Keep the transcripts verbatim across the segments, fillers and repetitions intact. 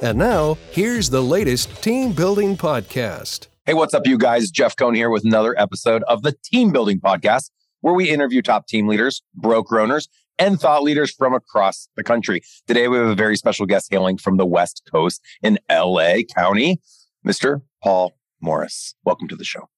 And now, here's the latest Team Building Podcast. Hey, what's up, you guys? Jeff Cohn here with another episode of the Team Building Podcast, where we interview top team leaders, broker owners, and thought leaders from across the country. Today, we have a very special guest hailing from the West Coast in L A County, Mister Paul Morris. Welcome to the show.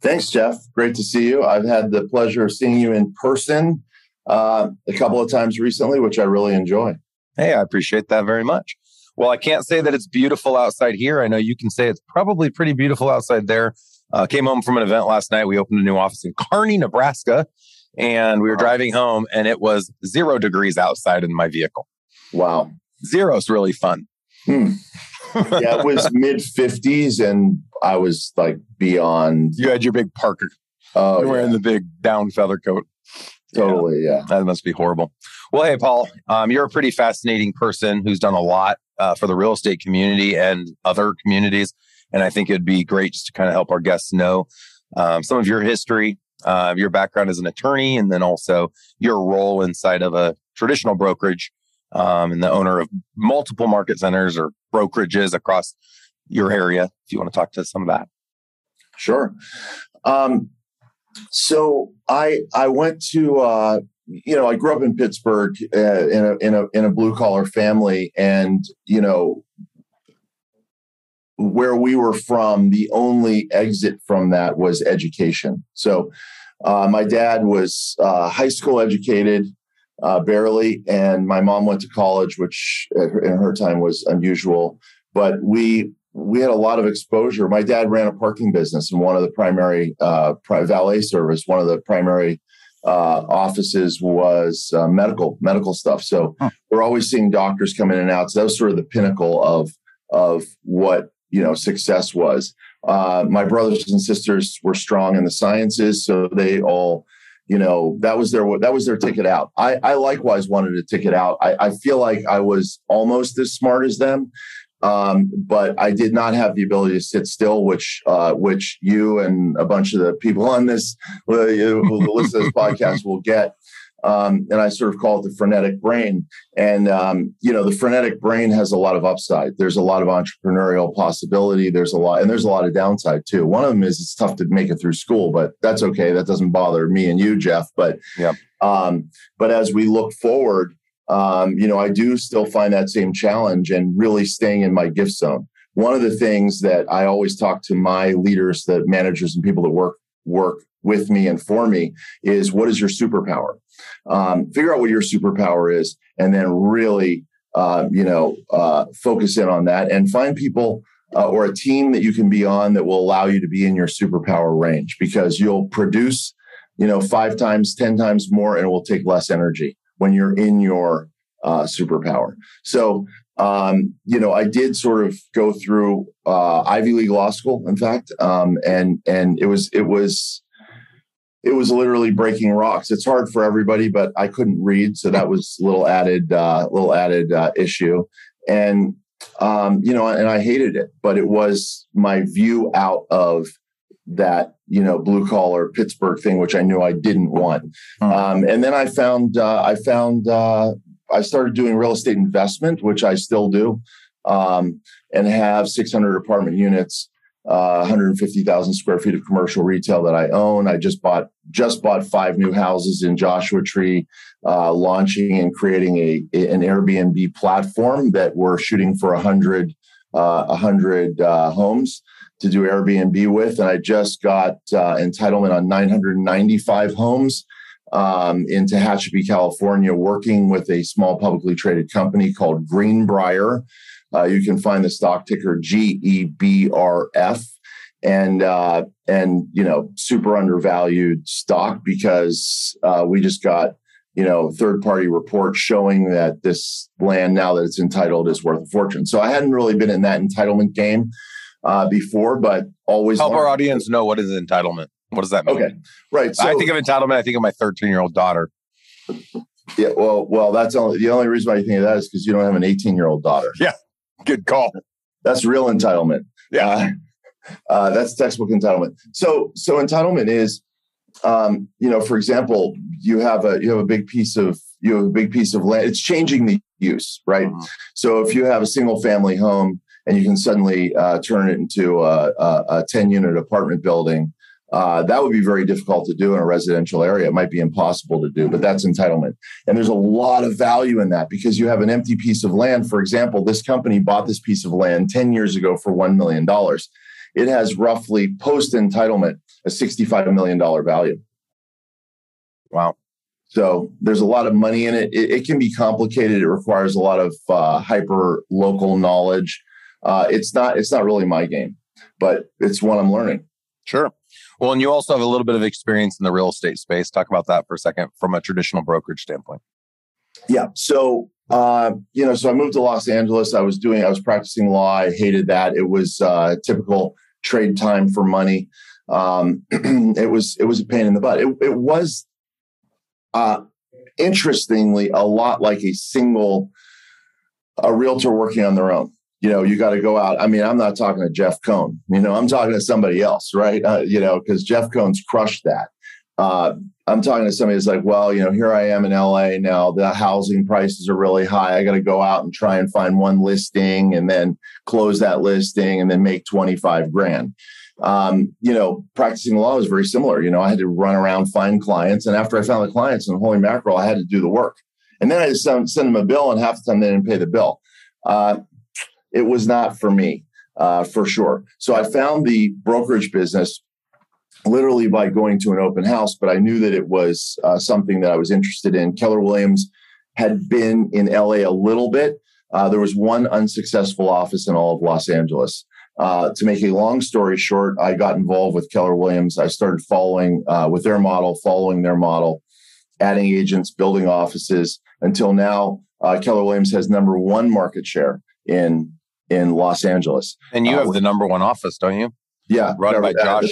Thanks, Jeff. Great to see you. I've had the pleasure of seeing you in person uh, a couple of times recently, which I really enjoy. Hey, I appreciate that very much. Well, I can't say that it's beautiful outside here. I know you can say it's probably pretty beautiful outside there. Uh, came home from an event last night. We opened a new office in Kearney, Nebraska, and we were driving home and it was zero degrees outside in my vehicle. Wow. Zero's really fun. Hmm. Yeah, it was mid fifties and I was like beyond. You had your big parker. Oh, you were yeah. in the big down feather coat. Totally, yeah. yeah. That must be horrible. Well, hey, Paul, um, you're a pretty fascinating person who's done a lot uh, for the real estate community and other communities. And I think it'd be great just to kind of help our guests know um, some of your history, uh, your background as an attorney, and then also your role inside of a traditional brokerage um, and the owner of multiple market centers or brokerages across your area, if you want to talk to some of that. Sure. Um So I I went to, uh, you know, I grew up in Pittsburgh uh, in a in a, in a blue collar family. And, you know, where we were from, the only exit from that was education. So uh, my dad was uh, high school educated, uh, barely. And my mom went to college, which in her time was unusual. But we We had a lot of exposure. My dad ran a parking business and one of the primary uh, valet service. One of the primary uh, offices was uh, medical medical stuff. So huh. we're always seeing doctors come in and out. So that was sort of the pinnacle of of what you know success was. Uh, my brothers and sisters were strong in the sciences, so they all you know that was their that was their ticket out. I, I likewise wanted a ticket out. I, I feel like I was almost as smart as them. Um, but I did not have the ability to sit still, which uh, which you and a bunch of the people on this uh, listen to this podcast will get. Um, and I sort of call it the frenetic brain. And, um, you know, the frenetic brain has a lot of upside. There's a lot of entrepreneurial possibility. There's a lot and there's a lot of downside, too. One of them is it's tough to make it through school, but that's OK. That doesn't bother me and you, Jeff. But yeah. um, but as we look forward, Um, you know, I do still find that same challenge and really staying in my gift zone. One of the things that I always talk to my leaders, the managers and people that work work with me and for me is what is your superpower? Um, figure out what your superpower is and then really, uh, you know, uh, focus in on that and find people uh, or a team that you can be on that will allow you to be in your superpower range because you'll produce, you know, five times, ten times more and it will take less energy when you're in your uh, superpower. So, um, you know, I did sort of go through uh, Ivy League law school, in fact, um, and and it was it was it was literally breaking rocks. It's hard for everybody, but I couldn't read, so that was a little added uh, little added uh, issue. And um, you know, and I hated it, but it was my view out of that, you know, blue collar Pittsburgh thing, which I knew I didn't want. Um, and then I found, uh, I found, uh, I started doing real estate investment, which I still do, um, and have six hundred apartment units, uh, one hundred fifty thousand square feet of commercial retail that I own. I just bought, just bought five new houses in Joshua Tree, uh, launching and creating a, an Airbnb platform that we're shooting for a hundred, uh, a hundred, uh, homes to do Airbnb with. And I just got uh, entitlement on nine hundred ninety-five homes um, in Tehachapi, California, working with a small publicly traded company called Greenbrier. Uh, you can find the stock ticker G E B R F and, uh, and you know, super undervalued stock because uh, we just got you know, third-party report showing that this land, now that it's entitled, is worth a fortune. So I hadn't really been in that entitlement game uh, before, but always help learned. Our audience know what is entitlement. What does that mean? Okay, right. So I think of entitlement. I think of my thirteen-year-old daughter. Yeah, well, well, that's only, the only reason why you think of that is because you don't have an eighteen-year-old daughter. Yeah, good call. That's real entitlement. Yeah, uh, uh, that's textbook entitlement. So, so entitlement is. Um, you know, for example, you have a you have a big piece of you have a big piece of land. It's changing the use, right? Mm-hmm. So if you have a single family home and you can suddenly uh, turn it into a, a, a ten unit apartment building, uh, that would be very difficult to do in a residential area. It might be impossible to do, but that's entitlement. And there's a lot of value in that because you have an empty piece of land. For example, this company bought this piece of land ten years ago for one million dollars. It has roughly post-entitlement a sixty-five million dollars value. Wow. So there's a lot of money in it. It, it can be complicated. It requires a lot of uh, hyper-local knowledge. Uh, it's not it's not really my game, but it's one I'm learning. Sure. Well, and you also have a little bit of experience in the real estate space. Talk about that for a second from a traditional brokerage standpoint. Yeah. So, uh, you know, so I moved to Los Angeles. I was doing, I was practicing law. I hated that. It was uh, typical trade time for money. Um, it was, it was a pain in the butt. It, it was, uh, interestingly, a lot like a single, a realtor working on their own. You know, you got to go out. I mean, I'm not talking to Jeff Cohn, you know, I'm talking to somebody else, right? Uh, you know, cause Jeff Cohn's crushed that. Uh, I'm talking to somebody that's like, well, you know, here I am in L A now, the housing prices are really high. I got to go out and try and find one listing and then close that listing and then make twenty-five grand. Um, you know, practicing law is very similar. You know, I had to run around, find clients. And after I found the clients and holy mackerel, I had to do the work. And then I just send them a bill and half the time they didn't pay the bill. Uh, it was not for me, uh, for sure. So I found the brokerage business literally by going to an open house, but I knew that it was uh, something that I was interested in. Keller Williams had been in L A a little bit. Uh, there was one unsuccessful office in all of Los Angeles. Uh, to make a long story short, I got involved with Keller Williams. I started following uh, with their model, following their model, adding agents, building offices until now. Uh, Keller Williams has number one market share in in Los Angeles. And you uh, have with, the number one office, don't you? Yeah. Run by Josh.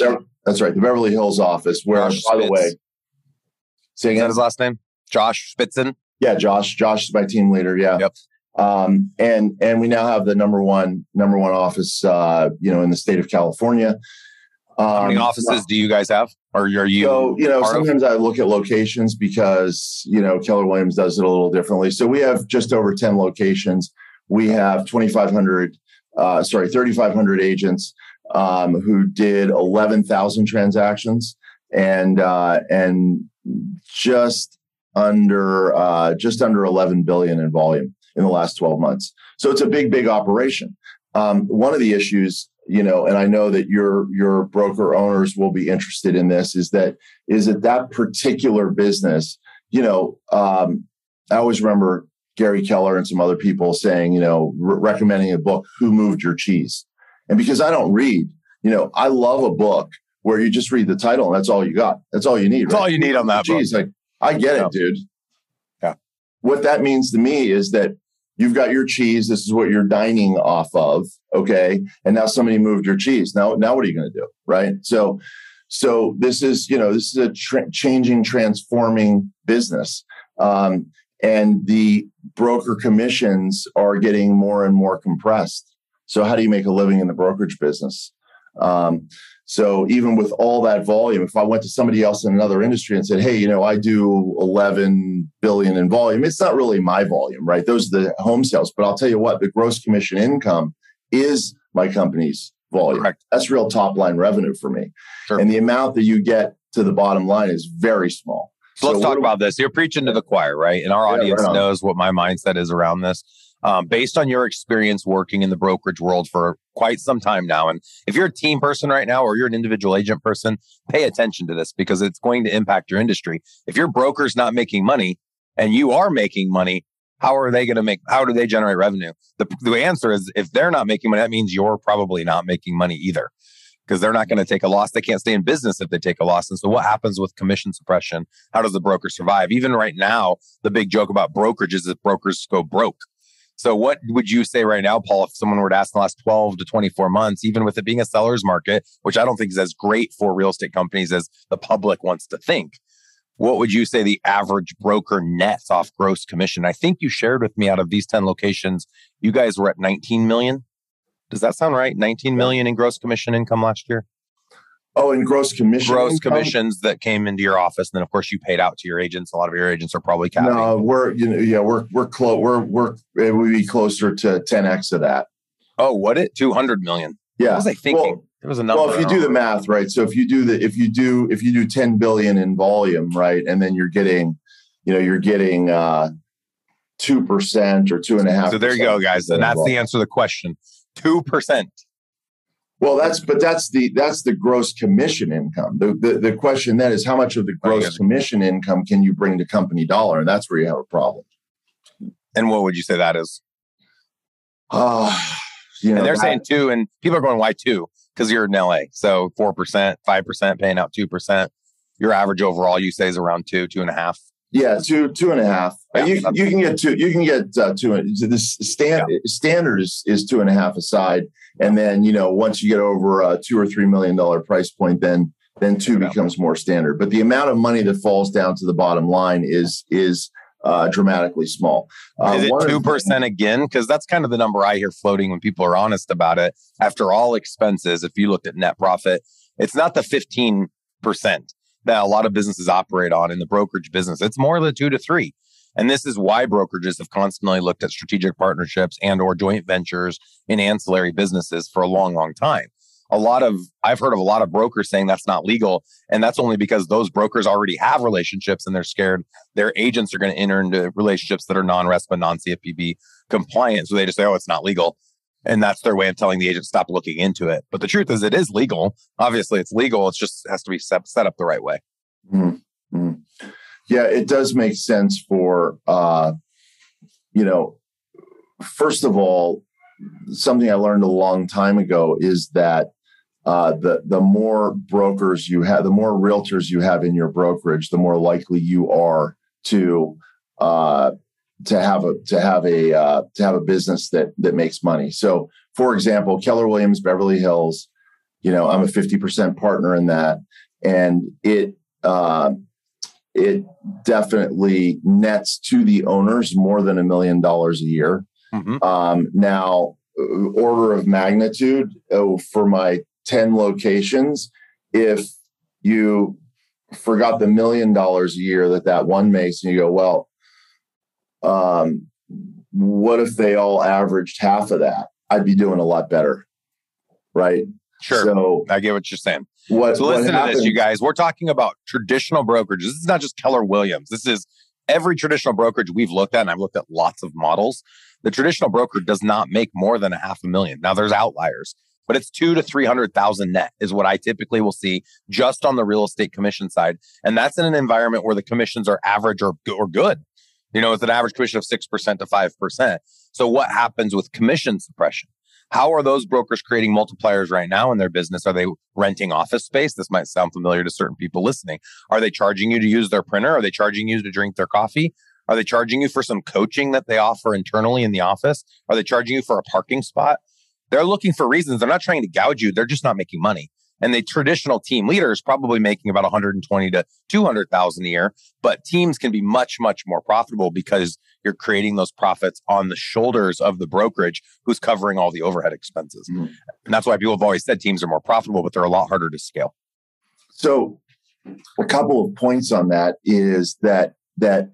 That's right. The Beverly Hills office where, Josh by Spitz. the way, saying that his last name, Josh Spitzen. Yeah. Josh. Josh is my team leader. Yeah. Yep. Um, and, and we now have the number one, number one office, uh, you know, in the state of California. Um, How many offices uh, do you guys have? Or are you, so, you know, sometimes of? I look at locations because, you know, Keller Williams does it a little differently. So we have just over ten locations. We have twenty-five hundred, uh, sorry, thirty-five hundred agents, um, who did eleven thousand transactions and, uh, and just under, uh, just under eleven billion in volume in the last twelve months. So it's a big, big operation. Um, one of the issues, you know, and I know that your your broker owners will be interested in this, is that is that that particular business, you know, um, I always remember Gary Keller and some other people saying, you know, re- recommending a book, Who Moved Your Cheese? And because I don't read, you know, I love a book where you just read the title and that's all you got. That's all you need. That's right? all you need on that Cheese. book. Like, I get yeah. it, dude. Yeah. What that means to me is that you've got your cheese. This is what you're dining off of. Okay. And now somebody moved your cheese. Now, now what are you going to do? Right. So, so this is, you know, this is a tra- changing, transforming business. Um, and the broker commissions are getting more and more compressed. So how do you make a living in the brokerage business? Um, so even with all that volume, if I went to somebody else in another industry and said, hey, you know, I do eleven billion in volume, it's not really my volume, right? Those are the home sales. But I'll tell you what, the gross commission income is my company's volume. Correct. That's real top line revenue for me. Sure. And the amount that you get to the bottom line is very small. So, so let's talk about this. You're preaching to the choir, right? And our yeah, audience right knows what my mindset is around this. Um, based on your experience working in the brokerage world for quite some time now, and if you're a team person right now or you're an individual agent person, pay attention to this because it's going to impact your industry. If your broker's not making money and you are making money, how are they going to make, how do they generate revenue? The, the answer is if they're not making money, that means you're probably not making money either. because they're not going to take a loss. They can't stay in business if they take a loss. And so what happens with commission suppression? How does the broker survive? Even right now, the big joke about brokerage is that brokers go broke. So what would you say right now, Paul, if someone were to ask in the last twelve to twenty-four months, even with it being a seller's market, which I don't think is as great for real estate companies as the public wants to think, what would you say the average broker nets off gross commission? I think you shared with me out of these ten locations, you guys were at nineteen million. Does that sound right? nineteen million in gross commission income last year? Oh, in gross commission Gross income? Commissions that came into your office. And then, of course, you paid out to your agents. A lot of your agents are probably capping. No, we're, you know, yeah, we're, we're close. We're, we're, it would be closer to ten X of that. Oh, would it? two hundred million. Yeah. What was I thinking? Well, it was a number. Well, if you do the math, right? So if you do the, if you do, if you do ten billion in volume, right? And then you're getting, you know, you're getting, uh, two percent or two and a half. So there you go, guys. And that's the answer to the question. two percent. Well, that's, but that's the, that's the gross commission income. The, the, the question then is how much of the gross commission income can you bring to company dollar? And that's where you have a problem. And what would you say that is? Uh, you know, and they're that, saying two, and people are going, why two? Because you're in L A. So four percent, five percent paying out two percent. Your average overall, you say, is around two, two and a half. Yeah, two, two and a half. Yeah, you, you can get two. You can get uh, two. The stand, yeah. standard is, is two and a half aside, and then you know once you get over a two or three million dollar price point, then then two yeah. becomes more standard. But the amount of money that falls down to the bottom line is is uh, dramatically small. Uh, is it two percent again? Because that's kind of the number I hear floating when people are honest about it. After all expenses, if you looked at net profit, it's not the fifteen percent. That a lot of businesses operate on in the brokerage business. It's more the two to three. And this is why brokerages have constantly looked at strategic partnerships and or joint ventures in ancillary businesses for a long, long time. A lot of, I've heard of a lot of brokers saying that's not legal. And that's only because those brokers already have relationships and they're scared their agents are going to enter into relationships that are non-RESPA, non-C F P B compliant. So they just say, oh, it's not legal. And that's their way of telling the agent, stop looking into it. But the truth is it is legal. Obviously, it's legal. It's just, it has to be set, set up the right way. Mm-hmm. Yeah, it does make sense for, uh, you know, first of all, something I learned a long time ago is that uh, the, the more brokers you have, the more realtors you have in your brokerage, the more likely you are to uh to have a to have a uh, to have a business that that makes money. So, for example, Keller Williams, Beverly Hills, you know, I'm a fifty percent partner in that, and it uh, it definitely nets to the owners more than a million dollars a year. Mm-hmm. Um, now, order of magnitude oh, for my ten locations, if you forgot the million dollars a year that that one makes, and you go, well. Um, what if they all averaged half of that? I'd be doing a lot better, right? Sure. So I get what you're saying. What, so listen what to this, you guys. We're talking about traditional brokerages. This is not just Keller Williams. This is every traditional brokerage we've looked at, and I've looked at lots of models. The traditional broker does not make more than a half a million. Now, there's outliers, but it's two to three hundred thousand net is what I typically will see just on the real estate commission side, and that's in an environment where the commissions are average or or good. You know, it's an average commission of six percent to five percent. So what happens with commission suppression? How are those brokers creating multipliers right now in their business? Are they renting office space? This might sound familiar to certain people listening. Are they charging you to use their printer? Are they charging you to drink their coffee? Are they charging you for some coaching that they offer internally in the office? Are they charging you for a parking spot? They're looking for reasons. They're not trying to gouge you. They're just not making money. And the traditional team leader is probably making about one hundred twenty to two hundred thousand a year, but teams can be much, much more profitable because you're creating those profits on the shoulders of the brokerage who's covering all the overhead expenses. Mm-hmm. And that's why people have always said teams are more profitable, but they're a lot harder to scale. So a couple of points on that is that, that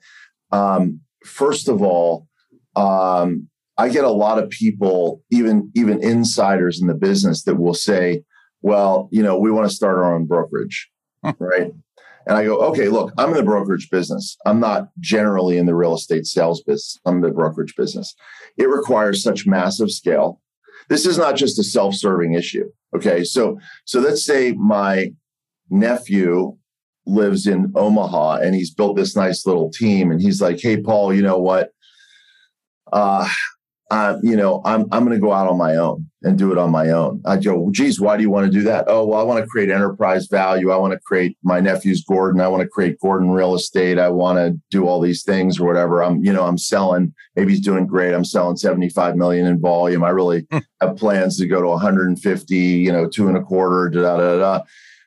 um, first of all, um, I get a lot of people, even, even insiders in the business that will say, well, you know, we want to start our own brokerage, right? And I go, okay, look, I'm in the brokerage business. I'm not generally in the real estate sales business. I'm in the brokerage business. It requires such massive scale. This is not just a self-serving issue, okay? So, so let's say my nephew lives in Omaha and he's built this nice little team and he's like, hey, Paul, you know what? Uh, Uh, you know, I'm I'm going to go out on my own and do it on my own. I go, well, geez, why do you want to do that? Oh, well, I want to create enterprise value. I want to create my nephew's Gordon. I want to create Gordon Real Estate. I want to do all these things or whatever. I'm, you know, I'm selling. Maybe he's doing great. I'm selling seventy-five million in volume. I really have plans to go to one hundred fifty. You know, two and a quarter. Da da da.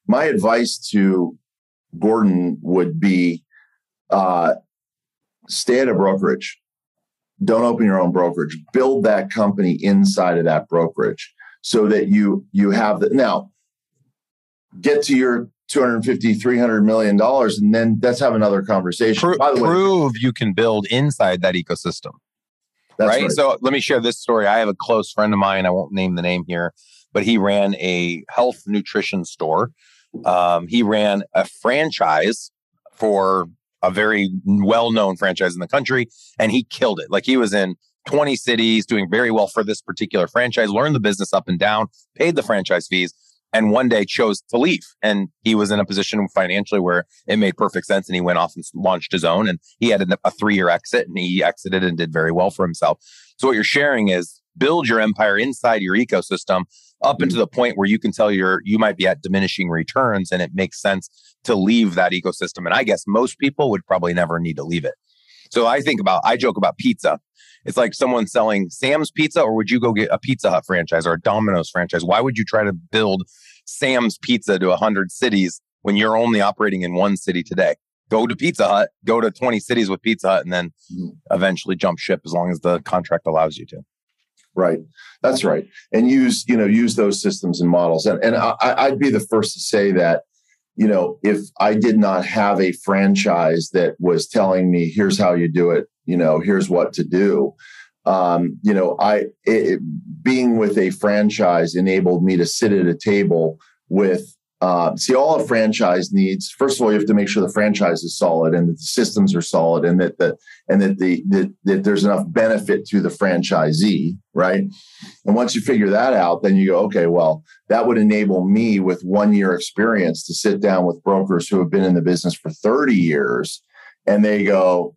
My advice to Gordon would be, uh, stay at a brokerage. Don't open your own brokerage. Build that company inside of that brokerage so that you you have that. Now, get to your two hundred fifty, three hundred million dollars, and then let's have another conversation. Pro- By the way, prove you can build inside that ecosystem. That's right? right. So let me share this story. I have a close friend of mine. I won't name the name here, but he ran a health nutrition store. Um, he ran a franchise for a very well-known franchise in the country, and he killed it. Like, he was in twenty cities doing very well for this particular franchise, learned the business up and down, paid the franchise fees, and one day chose to leave. And he was in a position financially where it made perfect sense, and he went off and launched his own, and he had a three-year exit, and he exited and did very well for himself. So what you're sharing is build your empire inside your ecosystem up mm-hmm. into the point where you can tell your you might be at diminishing returns, and it makes sense to leave that ecosystem. And I guess most people would probably never need to leave it. So I think about, I joke about pizza. It's like someone selling Sam's Pizza, or would you go get a Pizza Hut franchise or a Domino's franchise? Why would you try to build Sam's Pizza to one hundred cities when you're only operating in one city today? Go to Pizza Hut, go to twenty cities with Pizza Hut, and then eventually jump ship as long as the contract allows you to. Right. That's right. And use, you know, use those systems and models. And, and I, I'd be the first to say that, you know, if I did not have a franchise that was telling me, here's how you do it, you know, here's what to do. Um, you know, I, it, being with a franchise enabled me to sit at a table with, uh, see, all a franchise needs. First of all, you have to make sure the franchise is solid and that the systems are solid, and that the, and that the, that, that there's enough benefit to the franchisee. Right. And once you figure that out, then you go, okay, well, that would enable me with one year experience to sit down with brokers who have been in the business for thirty years, and they go,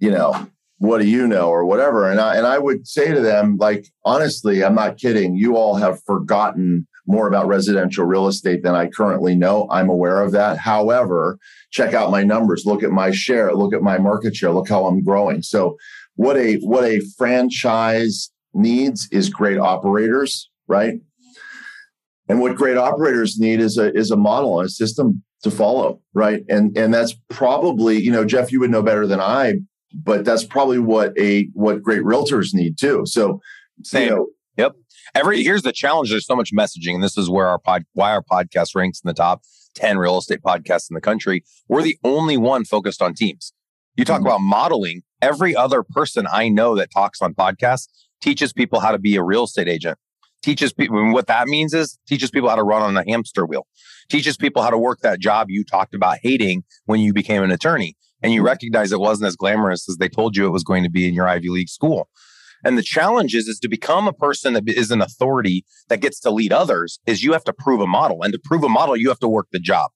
you know, what do you know, or whatever. And I, and I would say to them, like, honestly, I'm not kidding. You all have forgotten more about residential real estate than I currently know. I'm aware of that. However, check out my numbers. Look at my share. Look at my market share. Look how I'm growing. So what a, what a franchise needs is great operators, right? And what great operators need is a, is a model and a system to follow, right? And, and that's probably, you know, Jeff, you would know better than I, but that's probably what a, what great realtors need too. So, Same. you know, Yep. Every here's the challenge. There's so much messaging, and this is where our pod, why our podcast ranks in the top ten real estate podcasts in the country. We're the only one focused on teams. You talk mm-hmm. about modeling. Every other person I know that talks on podcasts teaches people how to be a real estate agent. Teaches people, and what that means is teaches people how to run on a hamster wheel. Teaches people how to work that job you talked about hating when you became an attorney, and you recognize it wasn't as glamorous as they told you it was going to be in your Ivy League school. And the challenge is, is to become a person that is an authority that gets to lead others is you have to prove a model. And to prove a model, you have to work the job.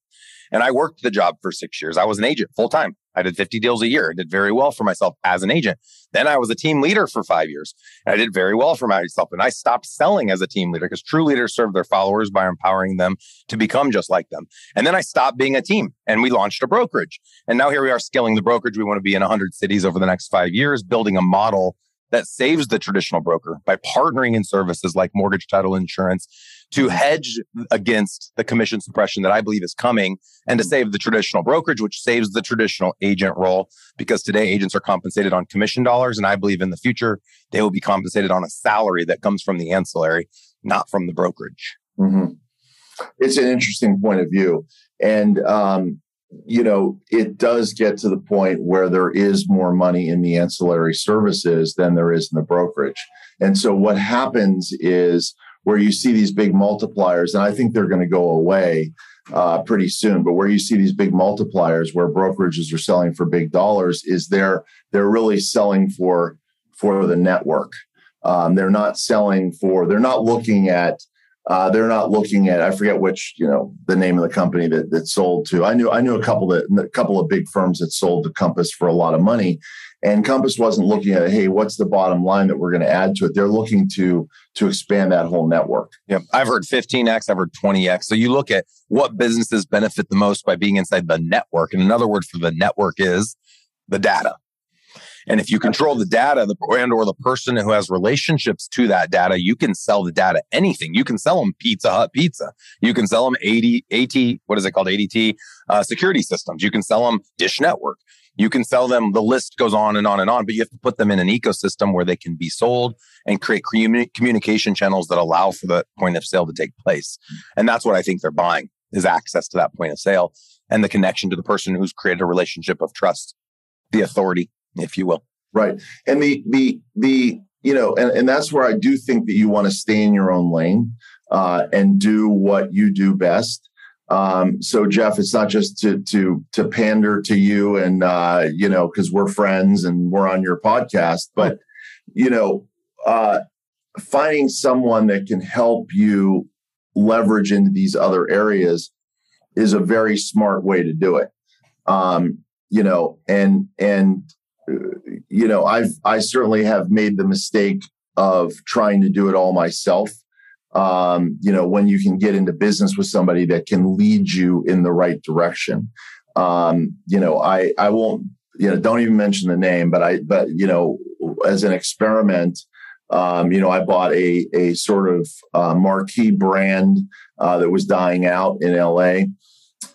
And I worked the job for six years. I was an agent full time. I did fifty deals a year. I did very well for myself as an agent. Then I was a team leader for five years. I did very well for myself. And I stopped selling as a team leader because true leaders serve their followers by empowering them to become just like them. And then I stopped being a team, and we launched a brokerage. And now here we are scaling the brokerage. We want to be in one hundred cities over the next five years, building a model that saves the traditional broker by partnering in services like mortgage, title, insurance to hedge against the commission suppression that I believe is coming, and to save the traditional brokerage, which saves the traditional agent role, because today agents are compensated on commission dollars. And I believe in the future, they will be compensated on a salary that comes from the ancillary, not from the brokerage. Mm-hmm. It's an interesting point of view. And, um, you know, it does get to the point where there is more money in the ancillary services than there is in the brokerage. And so what happens is where you see these big multipliers, and I think they're going to go away uh, pretty soon, but where you see these big multipliers where brokerages are selling for big dollars is they're, they're really selling for, for the network. Um, they're not selling for, they're not looking at Uh, they're not looking at, I forget which, you know, the name of the company that, that sold to. I knew I knew a couple, that, a couple of big firms that sold to Compass for a lot of money. And Compass wasn't looking at, hey, what's the bottom line that we're going to add to it? They're looking to to expand that whole network. Yeah, I've heard fifteen X, I've heard twenty X. So you look at what businesses benefit the most by being inside the network. And another word for the network is the data. And if you control the data the, and or the person who has relationships to that data, you can sell the data anything. You can sell them Pizza Hut pizza. You can sell them A D, A T, what is it called? A D T uh, security systems. You can sell them Dish Network. You can sell them, the list goes on and on and on, but you have to put them in an ecosystem where they can be sold and create communi- communication channels that allow for the point of sale to take place. And that's what I think they're buying, is access to that point of sale and the connection to the person who's created a relationship of trust, the authority, if you will. Right. And the, the, the, you know, and, and that's where I do think that you want to stay in your own lane uh, and do what you do best. Um, so Jeff, it's not just to, to, to pander to you and, uh, you know, cause we're friends and we're on your podcast, but, you know, uh, finding someone that can help you leverage into these other areas is a very smart way to do it. Um, you know, and, and, uh, you know, I've, I certainly have made the mistake of trying to do it all myself. Um, you know, when you can get into business with somebody that can lead you in the right direction. Um, you know, I, I won't, you know, don't even mention the name, but I, but, you know, as an experiment, um, you know, I bought a, a sort of, uh, marquee brand, uh, that was dying out in L A.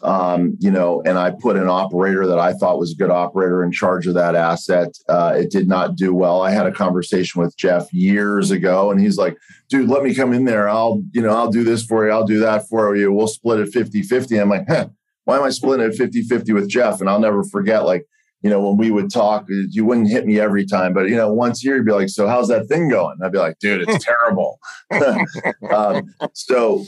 Um, you know, and I put an operator that I thought was a good operator in charge of that asset. Uh, it did not do well. I had a conversation with Jeff years ago and he's like, dude, let me come in there. I'll, you know, I'll do this for you. I'll do that for you. We'll split it fifty-fifty. I'm like, huh, why am I splitting it fifty-fifty with Jeff? And I'll never forget, like, you know, when we would talk, you wouldn't hit me every time, but, you know, once a year, you'd be like, so how's that thing going? I'd be like, dude, it's terrible. um, so,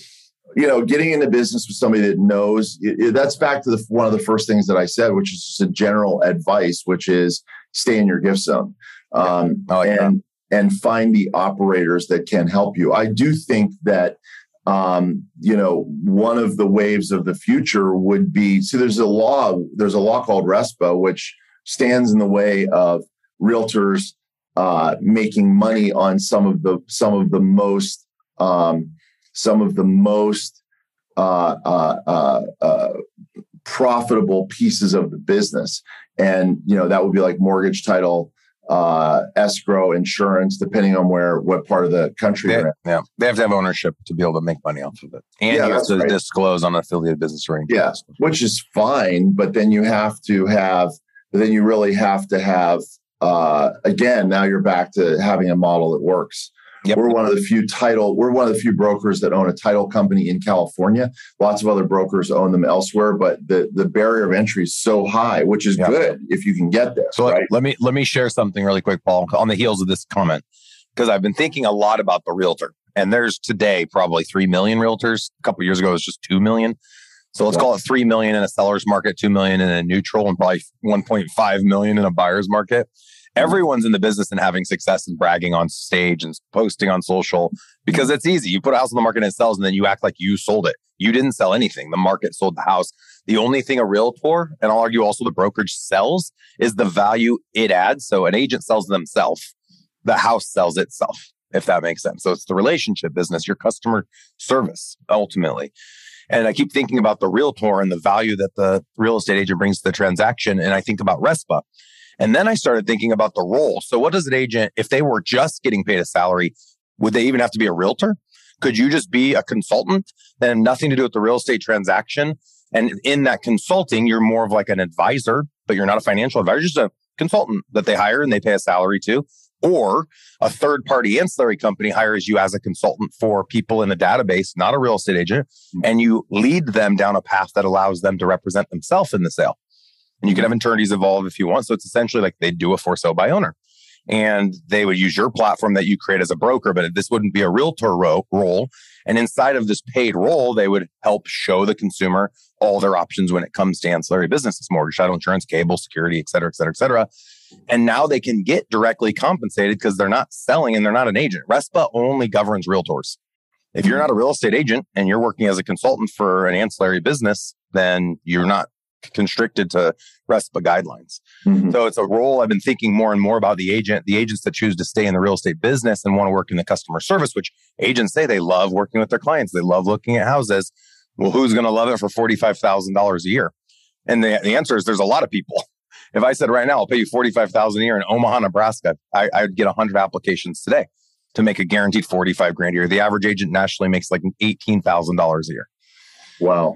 You know, getting into business with somebody that knows, it, it, that's back to the, one of the first things that I said, which is just a general advice, which is stay in your gift zone um, yeah. Oh, yeah. and and find the operators that can help you. I do think that, um, you know, one of the waves of the future would be, see, there's a law, there's a law called RESPA, which stands in the way of realtors uh, making money on some of the, some of the most, um, some of the most uh, uh, uh, uh, profitable pieces of the business. And, you know, that would be like mortgage, title, uh, escrow, insurance, depending on where, what part of the country they, you're in. Yeah, they have to have ownership to be able to make money off of it. And yeah, you have to right. disclose on affiliated business rating. Yeah, which is fine. But then you have to have, then you really have to have, uh, again, now you're back to having a model that works. Yep. We're one of the few title, we're one of the few brokers that own a title company in California. Lots of other brokers own them elsewhere, but the, the barrier of entry is so high, which is yep. good if you can get there. So right? let me let me share something really quick, Paul, on the heels of this comment, because I've been thinking a lot about the realtor. And there's today probably three million realtors. A couple of years ago, it was just two million. So let's yep. call it three million in a seller's market, two million in a neutral, and probably one point five million in a buyer's market. Everyone's in the business and having success and bragging on stage and posting on social because it's easy. You put a house on the market and it sells and then you act like you sold it. You didn't sell anything. The market sold the house. The only thing a realtor, and I'll argue also the brokerage, sells is the value it adds. So an agent sells themselves. The house sells itself, if that makes sense. So it's the relationship business, your customer service, ultimately. And I keep thinking about the realtor and the value that the real estate agent brings to the transaction. And I think about RESPA. And then I started thinking about the role. So what does an agent, if they were just getting paid a salary, would they even have to be a realtor? Could you just be a consultant that had nothing to do with the real estate transaction? And in that consulting, you're more of like an advisor, but you're not a financial advisor, you're just a consultant that they hire and they pay a salary to. Or a third-party ancillary company hires you as a consultant for people in a database, not a real estate agent, and you lead them down a path that allows them to represent themselves in the sale. And you can have attorneys involved if you want. So it's essentially like they do a for sale by owner. And they would use your platform that you create as a broker, but this wouldn't be a realtor ro- role. And inside of this paid role, they would help show the consumer all their options when it comes to ancillary businesses, mortgage, title insurance, cable, security, et cetera, et cetera, et cetera. And now they can get directly compensated because they're not selling and they're not an agent. RESPA only governs realtors. If you're not a real estate agent and you're working as a consultant for an ancillary business, then you're not constricted to RESPA guidelines. Mm-hmm. So it's a role I've been thinking more and more about the agent, the agents that choose to stay in the real estate business and want to work in the customer service, which agents say they love working with their clients. They love looking at houses. Well, who's going to love it for forty-five thousand dollars a year? And the, the answer is there's a lot of people. If I said right now, I'll pay you forty-five thousand dollars a year in Omaha, Nebraska, I, I'd get one hundred applications today to make a guaranteed forty-five grand a year. The average agent nationally makes like eighteen thousand dollars a year. Wow.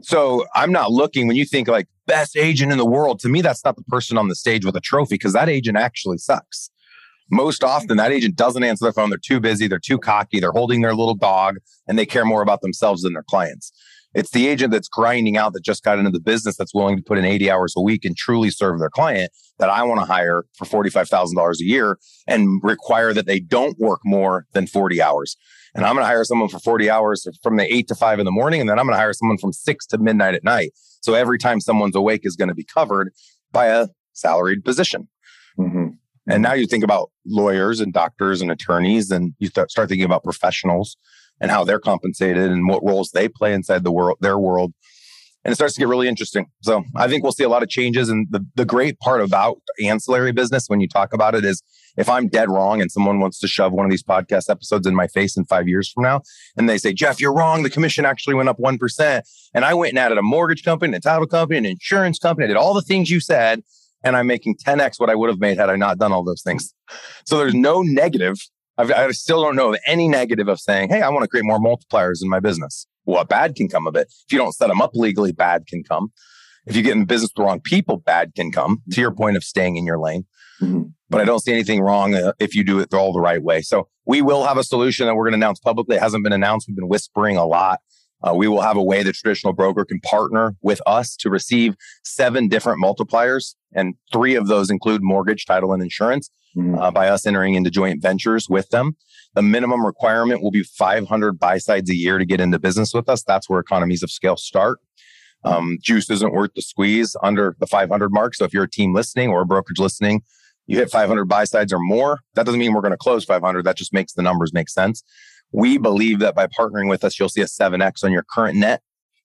So I'm not looking, when you think like best agent in the world, to me, that's not the person on the stage with a trophy, because that agent actually sucks. Most often that agent doesn't answer their phone. They're too busy. They're too cocky. They're holding their little dog and they care more about themselves than their clients. It's the agent that's grinding out, that just got into the business, that's willing to put in eighty hours a week and truly serve their client, that I want to hire for forty-five thousand dollars a year and require that they don't work more than forty hours. And I'm going to hire someone for forty hours from the eight to five in the morning. And then I'm going to hire someone from six to midnight at night. So every time someone's awake is going to be covered by a salaried position. Mm-hmm. And now you think about lawyers and doctors and attorneys, and you start thinking about professionals and how they're compensated and what roles they play inside the world, their world. And it starts to get really interesting. So I think we'll see a lot of changes. And the, the great part about ancillary business, when you talk about it, is if I'm dead wrong and someone wants to shove one of these podcast episodes in my face in five years from now, and they say, Jeff, you're wrong. The commission actually went up one percent. And I went and added a mortgage company, and a title company, and an insurance company. I did all the things you said, and I'm making ten X what I would have made had I not done all those things. So there's no negative. I've, I still don't know of any negative of saying, hey, I want to create more multipliers in my business. What bad can come of it? If you don't set them up legally, bad can come. If you get in the business with the wrong people, bad can come, to your point of staying in your lane. Mm-hmm. But I don't see anything wrong if you do it all the right way. So we will have a solution that we're going to announce publicly. It hasn't been announced. We've been whispering a lot. Uh, we will have a way the traditional broker can partner with us to receive seven different multipliers. And three of those include mortgage, title, and insurance mm-hmm. uh, by us entering into joint ventures with them. The minimum requirement will be five hundred buy-sides a year to get into business with us. That's where economies of scale start. Um, juice isn't worth the squeeze under the five hundred mark. So if you're a team listening or a brokerage listening, you hit five hundred buy-sides or more. That doesn't mean we're going to close five hundred. That just makes the numbers make sense. We believe that by partnering with us, you'll see a seven X on your current net.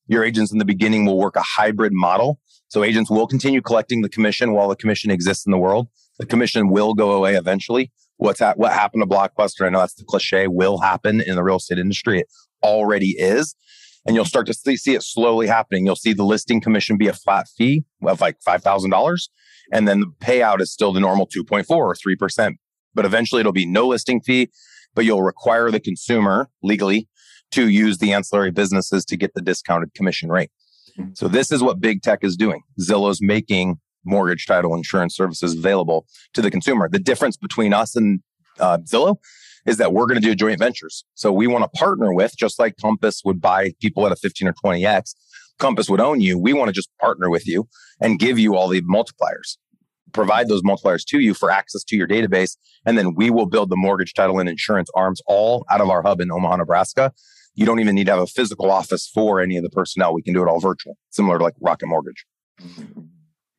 Your agents in the beginning will work a hybrid model. So agents will continue collecting the commission while the commission exists in the world. The commission will go away eventually. What's ha- what happened to Blockbuster? I know that's the cliche, will happen in the real estate industry. It already is. And you'll start to see, see it slowly happening. You'll see the listing commission be a flat fee of like five thousand dollars. And then the payout is still the normal two point four or three percent. But eventually it'll be no listing fee, but you'll require the consumer legally to use the ancillary businesses to get the discounted commission rate. So this is what big tech is doing. Zillow's making mortgage, title, insurance services available to the consumer. The difference between us and uh, Zillow is that we're going to do joint ventures. So we want to partner with, just like Compass would buy people at a fifteen or twenty X, Compass would own you. We want to just partner with you and give you all the multipliers, provide those multipliers to you for access to your database. And then we will build the mortgage, title, and insurance arms all out of our hub in Omaha, Nebraska. You don't even need to have a physical office for any of the personnel. We can do it all virtual, similar to like Rocket Mortgage.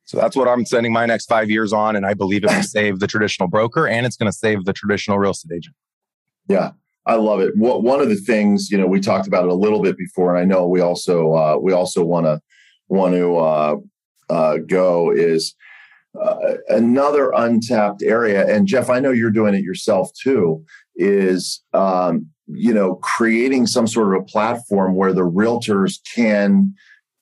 So that's what I'm spending my next five years on. And I believe it will save the traditional broker, and it's going to save the traditional real estate agent. Yeah, I love it. What, one of the things, you know, we talked about it a little bit before, and I know we also uh, we also want to want to uh, uh, go is uh, another untapped area. And Jeff, I know you're doing it yourself too, is, um, you know, creating some sort of a platform where the realtors can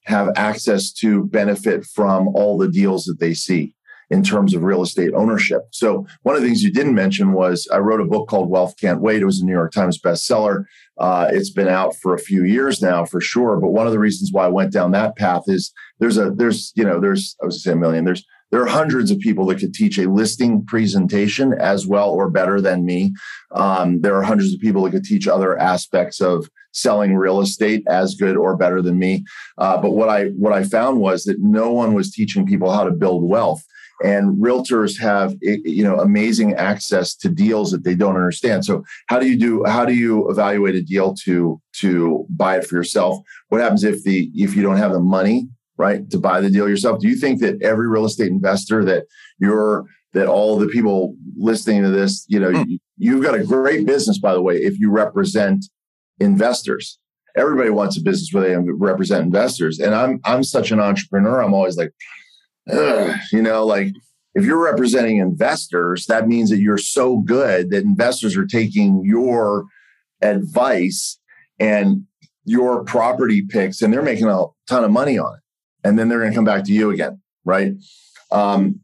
have access to benefit from all the deals that they see in terms of real estate ownership. So one of the things you didn't mention was I wrote a book called Wealth Can't Wait. It was a New York Times bestseller. Uh, it's been out for a few years now, for sure. But one of the reasons why I went down that path is there's a there's you know there's I was saying a million there's there are hundreds of people that could teach a listing presentation as well or better than me. Um, there are hundreds of people that could teach other aspects of selling real estate as good or better than me. Uh, but what I what I found was that no one was teaching people how to build wealth. And realtors have, you know, amazing access to deals that they don't understand. So how do you do? How do you evaluate a deal to to buy it for yourself? What happens if the if you don't have the money, right, to buy the deal yourself? Do you think that every real estate investor that you're that all the people listening to this, you know, mm. you, you've got a great business, by the way, if you represent investors. everybody wants a business where they represent investors. And I'm I'm such an entrepreneur. I'm always like, ugh, you know, like if you're representing investors, that means that you're so good that investors are taking your advice and your property picks, and they're making a ton of money on it. And then they're going to come back to you again, right? Um,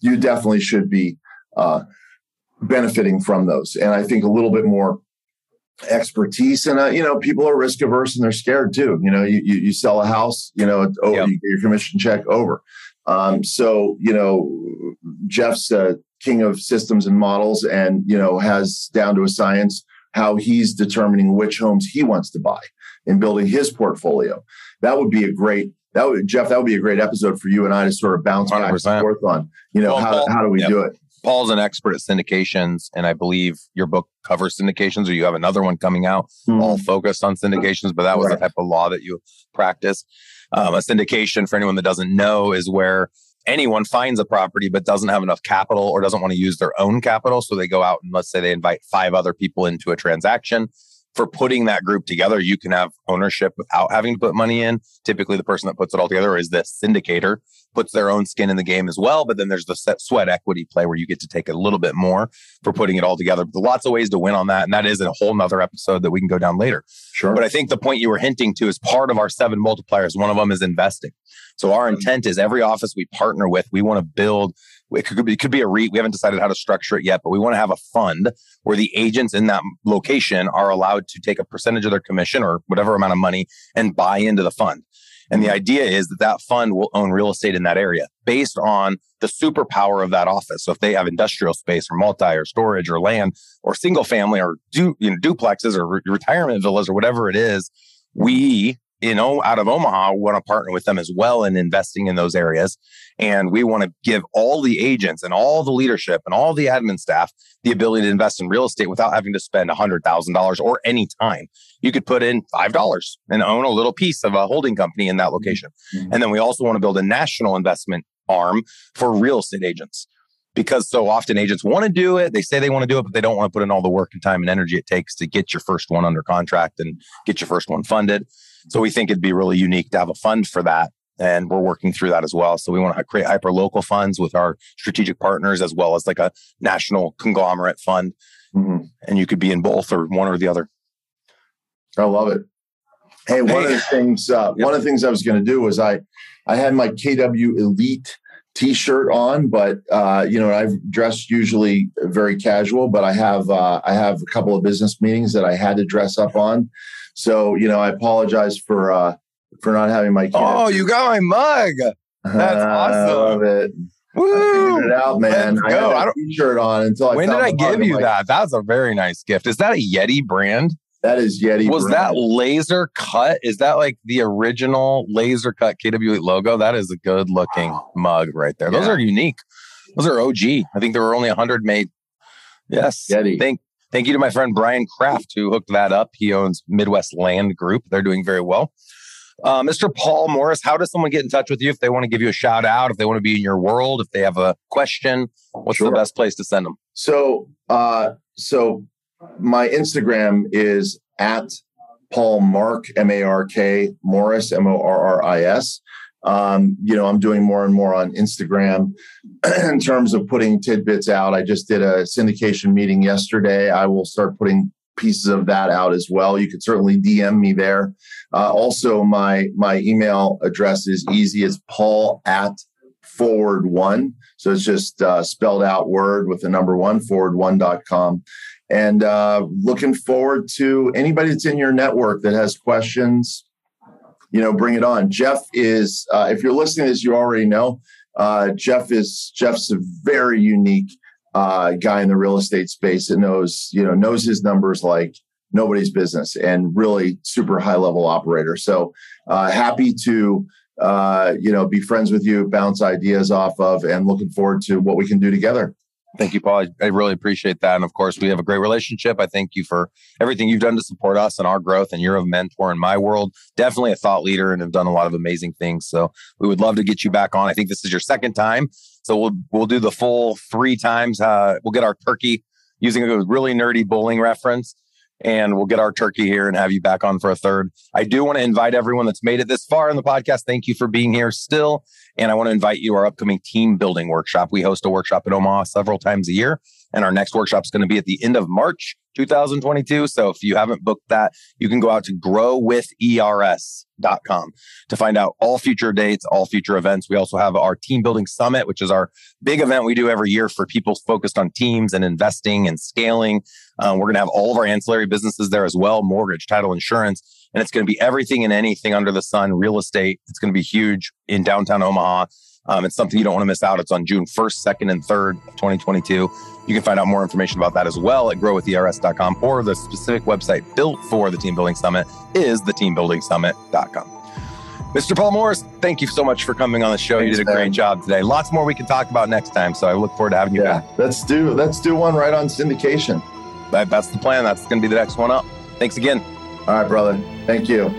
you definitely should be uh, benefiting from those. And I think a little bit more expertise. And, uh, you know, people are risk averse and they're scared too. You know, you you, you sell a house, you know, over, yep. you get your commission check over. Um, so, you know, Jeff's a king of systems and models and, you know, has down to a science how he's determining which homes he wants to buy and building his portfolio. That would be a great, that would, Jeff, that would be a great episode for you and I to sort of bounce one hundred percent back and forth on, you know, well, how, Paul, how do we yeah. do it? Paul's an expert at syndications, and I believe your book covers syndications, or you have another one coming out, mm. all focused on syndications, but that was right. the type of law that you practice. Um, a syndication, for anyone that doesn't know, is where anyone finds a property but doesn't have enough capital or doesn't want to use their own capital. So they go out and let's say they invite five other people into a transaction. For putting that group together, you can have ownership without having to put money in. Typically, the person that puts it all together is the syndicator, puts their own skin in the game as well. But then there's the sweat equity play where you get to take a little bit more for putting it all together. But lots of ways to win on that. And that is a whole nother episode that we can go down later. Sure. But I think the point you were hinting to is part of our seven multipliers. One of them is investing. So our intent is every office we partner with, we want to build. It could be, it could be a REIT. We haven't decided how to structure it yet, but we want to have a fund where the agents in that location are allowed to take a percentage of their commission or whatever amount of money and buy into the fund. And the idea is that that fund will own real estate in that area based on the superpower of that office. So if they have industrial space or multi or storage or land or single family or du- you know, duplexes or re- retirement villas or whatever it is, we... you know, out of Omaha, we want to partner with them as well in investing in those areas. And we want to give all the agents and all the leadership and all the admin staff the ability to invest in real estate without having to spend one hundred thousand dollars or any time. You could put in five dollars and own a little piece of a holding company in that location. Mm-hmm. And then we also want to build a national investment arm for real estate agents. Because so often agents want to do it, they say they want to do it, but they don't want to put in all the work and time and energy it takes to get your first one under contract and get your first one funded. So we think it'd be really unique to have a fund for that. And we're working through that as well. So we want to create hyper-local funds with our strategic partners as well as like a national conglomerate fund. Mm-hmm. And you could be in both or one or the other. I love it. Hey, one hey. of the things uh, yep. one of the things I was going to do was I, I had my K W Elite T-shirt on, but uh, you know, I've dressed usually very casual, but I have uh, I have a couple of business meetings that I had to dress up on. So you know, I apologize for uh, for not having my. Oh, you got my mug! That's uh, awesome. I love it. Woo! I figured it out, man. Let's I go. had a T-shirt on until I. When did I give you that? That's a very nice gift. Is that a Yeti brand? That is Yeti. Was brand. that laser cut? Is that like the original laser cut K W logo? That is a good looking wow. mug right there. Yeah. Those are unique. Those are O G. I think there were only one hundred made. Yes. Yeti. Thank, thank you to my friend Brian Kraft who hooked that up. He owns Midwest Land Group. They're doing very well. Uh, Mister Paul Morris, how does someone get in touch with you if they want to give you a shout out, if they want to be in your world, if they have a question? What's sure. the best place to send them? So, uh, so... my Instagram is at Paul Mark, M A R K, Morris, M O R R I S. Um, you know, I'm doing more and more on Instagram in terms of putting tidbits out. I just did a syndication meeting yesterday. I will start putting pieces of that out as well. You could certainly D M me there. Uh, also, my my email address is easy. It's paul at forward one. So it's just uh, spelled out word with the number one, forward one dot com. And uh, looking forward to anybody that's in your network that has questions, you know, bring it on. Jeff is, uh, if you're listening to this, you already know, uh, Jeff is, Jeff's a very unique uh, guy in the real estate space that knows, you know, knows his numbers like nobody's business and really super high level operator. So uh, happy to, uh, you know, be friends with you, bounce ideas off of, and looking forward to what we can do together. Thank you, Paul. I really appreciate that. And of course, we have a great relationship. I thank you for everything you've done to support us and our growth. And you're a mentor in my world, definitely a thought leader, and have done a lot of amazing things. So we would love to get you back on. I think this is your second time. So we'll we'll do the full three times. Uh, we'll get our turkey using a really nerdy bowling reference. and we'll get our turkey here and have you back on for a third. I do want to invite everyone that's made it this far in the podcast. Thank you for being here still. And I want to invite you to our upcoming team building workshop. We host a workshop in Omaha several times a year. And our next workshop is going to be at the end of March twenty twenty-two. So if you haven't booked that, you can go out to grow with ers dot com to find out all future dates, all future events. We also have our Team Building Summit, which is our big event we do every year for people focused on teams and investing and scaling. Um, we're going to have all of our ancillary businesses there as well, mortgage, title, insurance. And it's going to be everything and anything under the sun, real estate. It's going to be huge in downtown Omaha. Um, it's something you don't want to miss out. It's on June first, second, and third, twenty twenty-two. You can find out more information about that as well at grow with ers dot com, or the specific website built for the Team Building Summit is the team building summit dot com. Mister Paul Morris, thank you so much for coming on the show. Thanks, you did a man. great job today. Lots more we can talk about next time, so I look forward to having you yeah, back. Let's do, let's do one right on syndication. That, that's the plan. That's going to be the next one up. Thanks again. All right, brother. Thank you.